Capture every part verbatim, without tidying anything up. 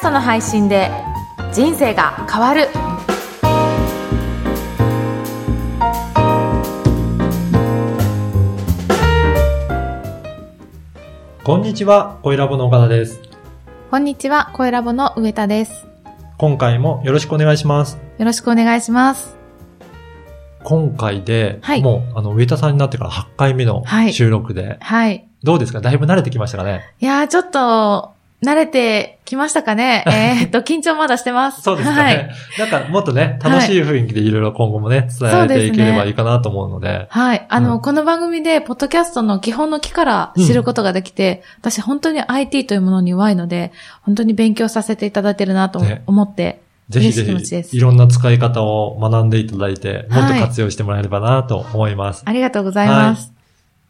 ストの配信で人生が変わる。こんにちは、声ラボの岡田です。こんにちは、声ラボの上田です。今回もよろしくお願いします。よろしくお願いします。今回で、はい、もうあの上田さんになってからはちかいめの収録で、はいはい、どうですか？だいぶ慣れてきましたかね？いやー、ちょっと慣れてきましたかね。えー、っと、緊張まだしてます。そうですかね、はい。なんかもっとね、楽しい雰囲気でいろいろ今後もね、伝えていければいいかなと思うので。でね、はい。あの、うん、この番組で、ポッドキャストの基本の木から知ることができて、うん、私本当に アイティー というものに弱いので、本当に勉強させていただいてるなと思って、ね、ぜひぜひ、いろんな使い方を学んでいただいて、もっと活用してもらえればなと思います。はい、ありがとうございます。はい、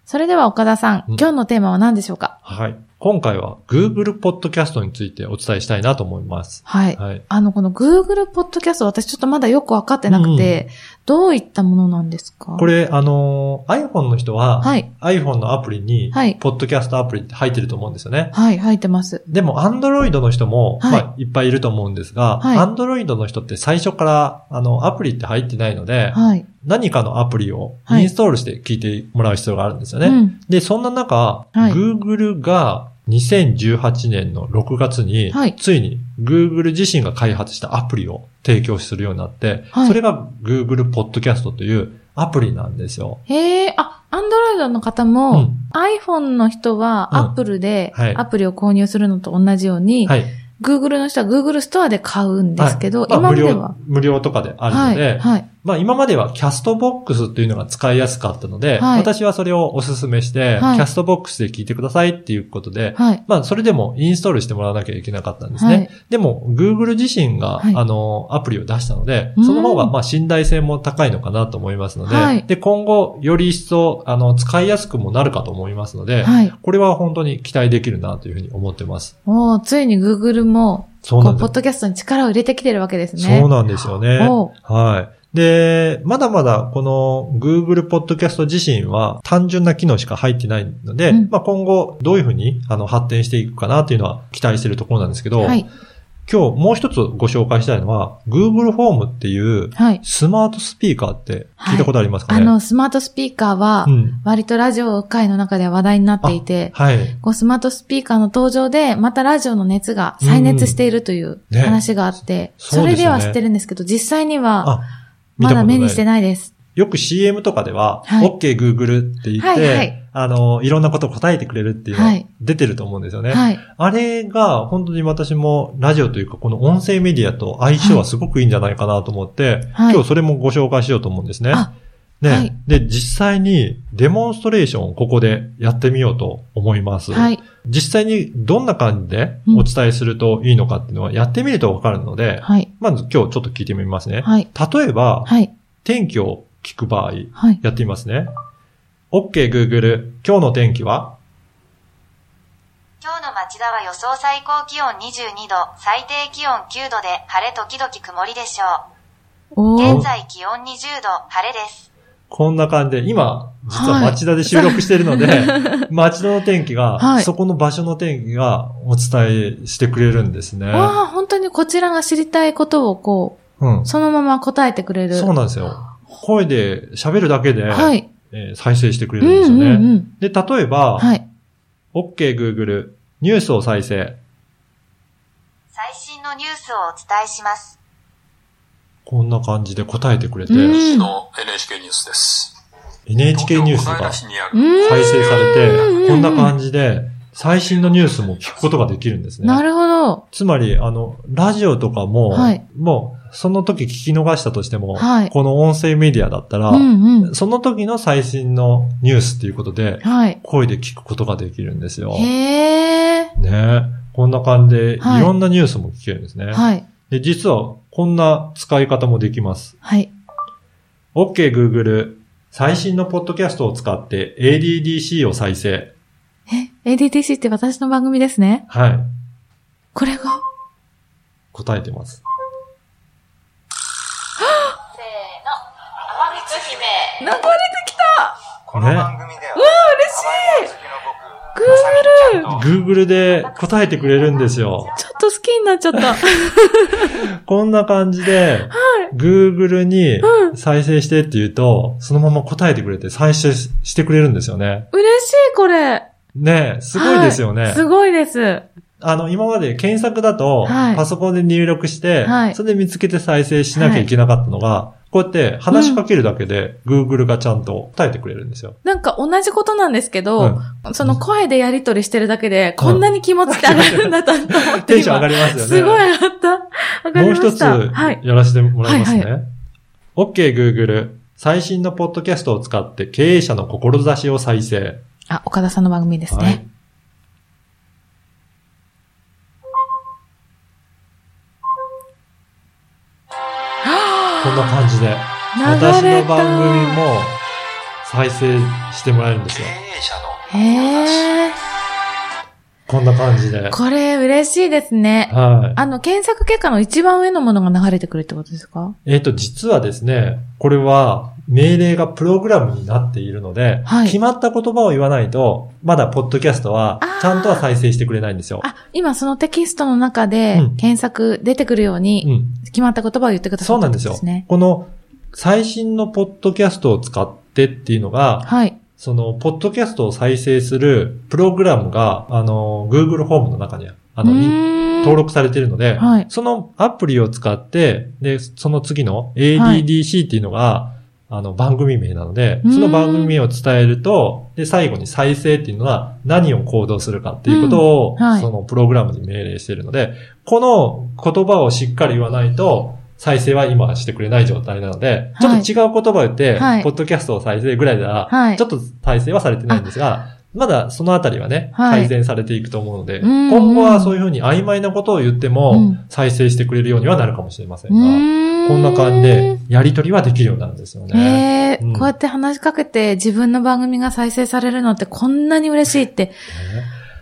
それでは岡田さん、うん、今日のテーマは何でしょうか？はい。今回は Google Podcast についてお伝えしたいなと思います。はい。はい、あの、この Google Podcast、私ちょっとまだよくわかってなくて、うん、どういったものなんですか？これ、あの、iPhone の人は、はい、iPhone のアプリに、はい、Podcast アプリって入ってると思うんですよね。はい、入ってます。でも、Android の人も、はい、まあ、いっぱいいると思うんですが、はい、Android の人って最初から、あの、アプリって入ってないので、はい、何かのアプリをインストールして聞いてもらう必要があるんですよね。はい、うん、で、そんな中、はい、Google が、にせんじゅうはちねんのろくがつに、はい、ついに Google 自身が開発したアプリを提供するようになって、はい、それが Google Podcast というアプリなんですよ。へー、あ、Android の方も、うん、iPhone の人は Apple でアプリを購入するのと同じように、はいはい、Google の人は Google ストアで買うんですけど、はい、まあ、今までは無料、無料とかであるので、はいはい、まあ今まではキャストボックスっていうのが使いやすかったので、はい、私はそれをおすすめして、はい、キャストボックスで聞いてくださいっていうことで、はい、まあそれでもインストールしてもらわなきゃいけなかったんですね。はい、でも Google 自身が、はい、あのアプリを出したので、その方がまあ信頼性も高いのかなと思いますので、はい、で今後より一層あの使いやすくもなるかと思いますので、はい、これは本当に期待できるなというふうに思ってます。おー、ついに Google ももうこうポッドキャストに力を入れてきてるわけですね。そうなんですよね。はい。で、まだまだこの Google Podcast 自身は単純な機能しか入ってないので、うん、まあ今後どういうふうにあの発展していくかなというのは期待しているところなんですけど、はい、今日もう一つご紹介したいのは Google Home っていうスマートスピーカーって聞いたことありますかね？はいはい、あのスマートスピーカーは割とラジオ界の中で話題になっていて、うん、はい、こうスマートスピーカーの登場でまたラジオの熱が再熱しているという話があって、うん、ね、 そ, そ, ね、それでは知ってるんですけど実際にはまだ目にしてないです。よく シーエム とかでは、はい、OK Google って言って、はいはい、あの、いろんなことを答えてくれるっていうのが出てると思うんですよね。はいはい、あれが本当に私もラジオというかこの音声メディアと相性はすごくいいんじゃないかなと思って、はい、今日それもご紹介しようと思うんですね。はい、ね、はい、で、実際にデモンストレーションをここでやってみようと思います。はい、実際にどんな感じでお伝えするといいのかっていうのはやってみるとわかるので、はい、まず今日ちょっと聞いてみますね。はい、例えば、はい、天気を聞く場合、はい、やってみますね。OK Google、今日の天気は？今日の町田は予想最高気温にじゅうにど、最低気温きゅうどで晴れ時々曇りでしょう。現在気温にじゅうど、晴れです。こんな感じで、今、実は町田で収録しているので、はい、町田の天気が、はい、そこの場所の天気がお伝えしてくれるんですね。わあ、本当にこちらが知りたいことをこう、うん、そのまま答えてくれる。そうなんですよ。声で喋るだけで、はい、えー、再生してくれるんですよね。うんうんうん、で、例えば、はい、OK Google、ニュースを再生。最新のニュースをお伝えします。こんな感じで答えてくれて。うん、の エヌエイチケー ニュースです。エヌエイチケー ニュースが再生されて、こんな感じで最新のニュースも聞くことができるんですね。なるほど。つまり、あの、ラジオとかも、はい、もう、その時聞き逃したとしても、はい、この音声メディアだったら、うんうん、その時の最新のニュースっていうことで、はい、声で聞くことができるんですよ。へー。ね、こんな感じで、はい、いろんなニュースも聞けるんですね。はい、で、実はこんな使い方もできます。はい、OK Google、最新のポッドキャストを使って エーディーディーシー を再生。え、エーディーディーシー って私の番組ですね。はい。これが答えてます。流れてきた。この番組では、ね、うわ、嬉しい。Google、Google で答えてくれるんですよ。ちょっと好きになっちゃった。こんな感じで、はい、Google に再生してって言うと、うん、そのまま答えてくれて再生してくれるんですよね。嬉しい、これ。ねえ、すごいですよね。はい、すごいです。あの、今まで検索だと、はい、パソコンで入力して、はい、それで見つけて再生しなきゃいけなかったのが、はい、こうやって話しかけるだけで、うん、Google がちゃんと答えてくれるんですよ。なんか同じことなんですけど、うん、その声でやり取りしてるだけで、こんなに気持ちって上がるんだと思って、うん、テンション上がりますよね。すごい上がった。上がりました。もう一つやらせてもらいますね。はいはいはい、OK Google、最新のポッドキャストを使って経営者の志を再生。あ、岡田さんの番組ですね。はい、こんな感じで私の番組も再生してもらえるんですよ。経営者の話、こんな感じで。これ嬉しいですね。はい。あの検索結果の一番上のものが流れてくるってことですか？えっと実はですね、これは命令がプログラムになっているので、はい、決まった言葉を言わないとまだポッドキャストはちゃんとは再生してくれないんですよ。あ、今そのテキストの中で検索出てくるように、うんうん、決まった言葉を言ってください、ね。そうなんですよ。この最新のポッドキャストを使ってっていうのが、はい、そのポッドキャストを再生するプログラムがあの Google Home の中にあの登録されているので、はい、そのアプリを使ってでその次の エーディーディーシー っていうのが、はい、あの、番組名なので、その番組名を伝えると、で、最後に再生っていうのは何を行動するかっていうことを、うん、はい、そのプログラムに命令しているので、この言葉をしっかり言わないと、再生は今はしてくれない状態なので、はい、ちょっと違う言葉を言って、はい、ポッドキャストを再生ぐらいなら、ちょっと再生はされてないんですが、はい、まだそのあたりはね、はい、改善されていくと思うので、うん、今後はそういうふうに曖昧なことを言っても、うん、再生してくれるようにはなるかもしれませんが、うん、こんな感じでやりとりはできるようになるんですよね、えーうん。こうやって話しかけて自分の番組が再生されるのってこんなに嬉しいって、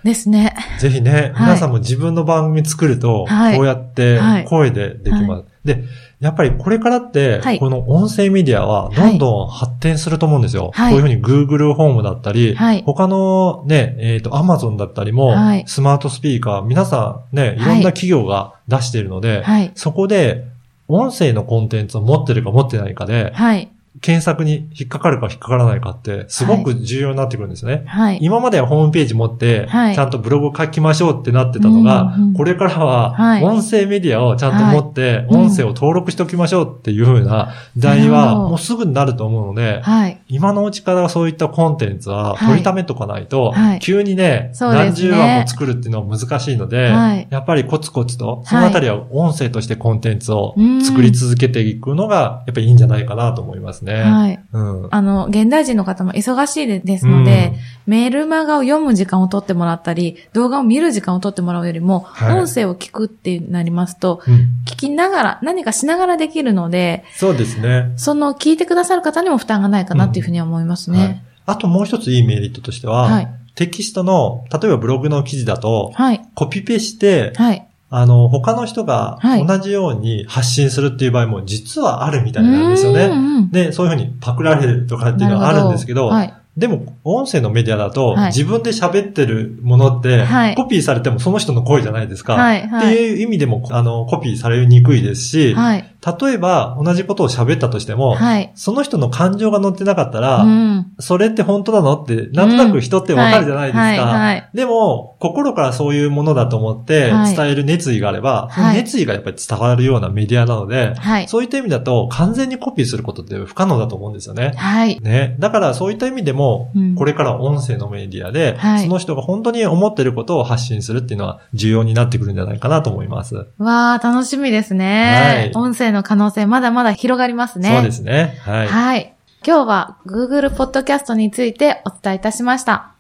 ですね。ぜひね、皆さんも自分の番組作ると、はい、こうやって声でできます。はいはいはい、で、やっぱりこれからって、はい、この音声メディアはどんどん発展すると思うんですよ。はい、こういうふうに Google ホームだったり、はい、他のね、えっと Amazon だったりも、はい、スマートスピーカー、皆さんね、いろんな企業が出しているので、はい、そこで音声のコンテンツを持ってるか持ってないかで、はい、検索に引っかかるか引っかからないかってすごく重要になってくるんですね。はい、今まではホームページ持って、はい、ちゃんとブログ書きましょうってなってたのが、うんうん、これからは音声メディアをちゃんと持って、はい、音声を登録しておきましょうっていう風な時代はもうすぐになると思うので、はい、今のうちからそういったコンテンツは取りためとかないと、はいはい、急にね、何十話も作るっていうのは難しいので、はい、やっぱりコツコツとそのあたりは音声としてコンテンツを作り続けていくのがやっぱりいいんじゃないかなと思いますね。はい、うん。あの、現代人の方も忙しいですので、うん、メールマガを読む時間を取ってもらったり、動画を見る時間を取ってもらうよりも、はい、音声を聞くってなりますと、うん、聞きながら、何かしながらできるので、そうですね。その聞いてくださる方にも負担がないかなっていうふうには思いますね。うん、はい、あともう一ついいメリットとしては、はい、テキストの、例えばブログの記事だと、はい、コピペして、はい、あの、他の人が同じように発信するっていう場合も実はあるみたいなんですよね。うんうん、で、そういうふうにパクられるとかっていうのはあるんですけど、はい、でも音声のメディアだと、はい、自分で喋ってるものって、はい、コピーされてもその人の声じゃないですか。はいはい、っていう意味でもあのコピーされにくいですし、はい、例えば同じことを喋ったとしても、はい、その人の感情が乗ってなかったら、うん、それって本当なのってなんとなく人ってわかるじゃないですか、うん、はいはい、でも心からそういうものだと思って伝える熱意があれば、はい、熱意がやっぱり伝わるようなメディアなので、はい、そういった意味だと完全にコピーすることって不可能だと思うんですよね。はい、ね、だからそういった意味でも、うん、これから音声のメディアで、はい、その人が本当に思っていることを発信するっていうのは重要になってくるんじゃないかなと思います。わー、楽しみですね。はい、音声の可能性まだまだ広がりますね。そうですね。はい。はい、今日は Google Podcast についてお伝えいたしました。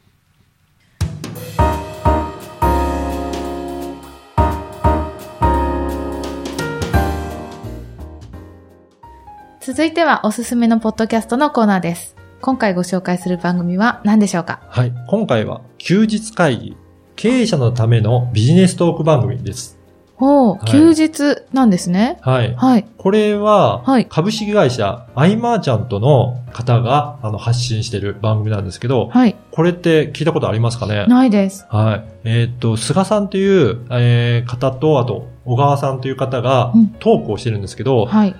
続いてはおすすめのポッドキャストのコーナーです。今回ご紹介する番組は何でしょうか？はい。今回は休日会議、経営者のためのビジネストーク番組です。おー、はい、休日なんですね。はい。はい。これは、はい、株式会社アイマーチャントの方があの発信している番組なんですけど、はい、これって聞いたことありますかね？ないです。はい。えー、っと、菅さんという、えー、方と、あと、小川さんという方がトークをしてるんですけど、うん、はい、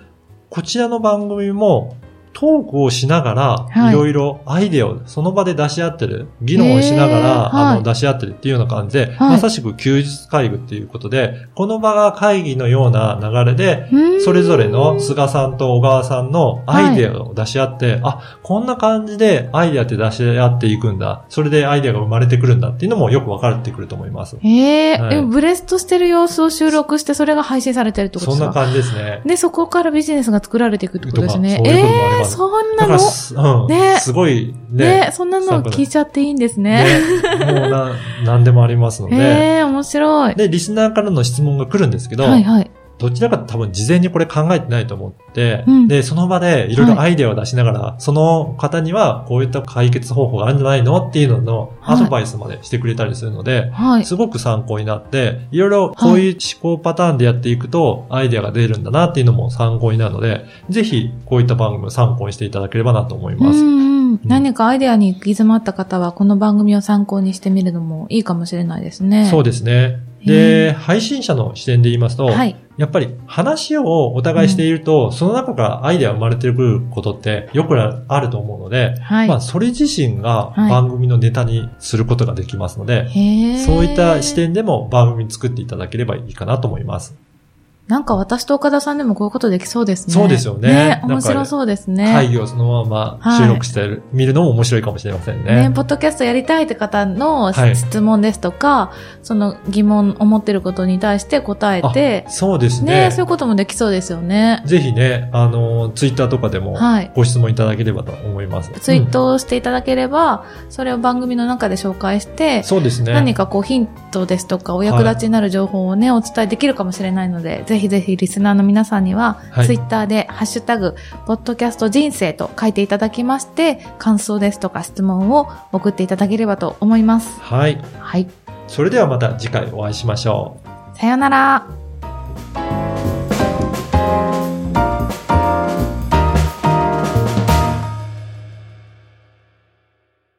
こちらの番組もトークをしながら、いろいろアイデアをその場で出し合ってる、議論をしながら、あの、出し合ってるっていうような感じで、はい、まさしく休日会議っていうことで、この場が会議のような流れで、それぞれの菅さんと小川さんのアイデアを出し合って、はい、あ、こんな感じでアイデアって出し合っていくんだ、それでアイデアが生まれてくるんだっていうのもよく分かってくると思います。へー、はい、ブレストしてる様子を収録して、それが配信されてるってことですか？そんな感じですね。で、そこからビジネスが作られていくってことですね。えー、そんなの、うん、ね、すごいね、ね、そんなの聞いちゃっていいんですね。ね、もうな、なんでもありますので。えー、面白い。で、リスナーからの質問が来るんですけど、はいはい、どちらか多分事前にこれ考えてないと思って、うん、で、その場でいろいろアイデアを出しながら、はい、その方にはこういった解決方法があるんじゃないのっていうののアドバイスまでしてくれたりするので、はい、すごく参考になって、いろいろこういう思考パターンでやっていくとアイデアが出るんだなっていうのも参考になるので、ぜひこういった番組を参考にしていただければなと思います。うん、何かアイデアに行き詰まった方はこの番組を参考にしてみるのもいいかもしれないですね。そうですね。で、配信者の視点で言いますと、はい、やっぱり話をお互いしていると、うん、その中からアイデアが生まれてくることってよくあると思うので、はい、まあそれ自身が番組のネタにすることができますので、はい、そういった視点でも番組作っていただければいいかなと思います。なんか私と岡田さんでもこういうことできそうですね。そうですよね。ね、面白そうですね。会議をそのまま収録してる、はい、見るのも面白いかもしれませんね。ね、ポッドキャストやりたいって方の質問ですとか、はい、その疑問、思ってることに対して答えて、そうですね。ね、そういうこともできそうですよね。ぜひね、あの、ツイッターとかでもご質問いただければと思います。はい、ツイートをしていただければ、それを番組の中で紹介して、そうですね。何かこうヒントですとか、お役立ちになる情報をね、はい、お伝えできるかもしれないので、ぜひぜひぜひリスナーの皆さんには、はい、ツイッターでハッシュタグポッドキャスト人生と書いていただきまして、感想ですとか質問を送っていただければと思います。はい、はい、それではまた次回お会いしましょう。さようなら。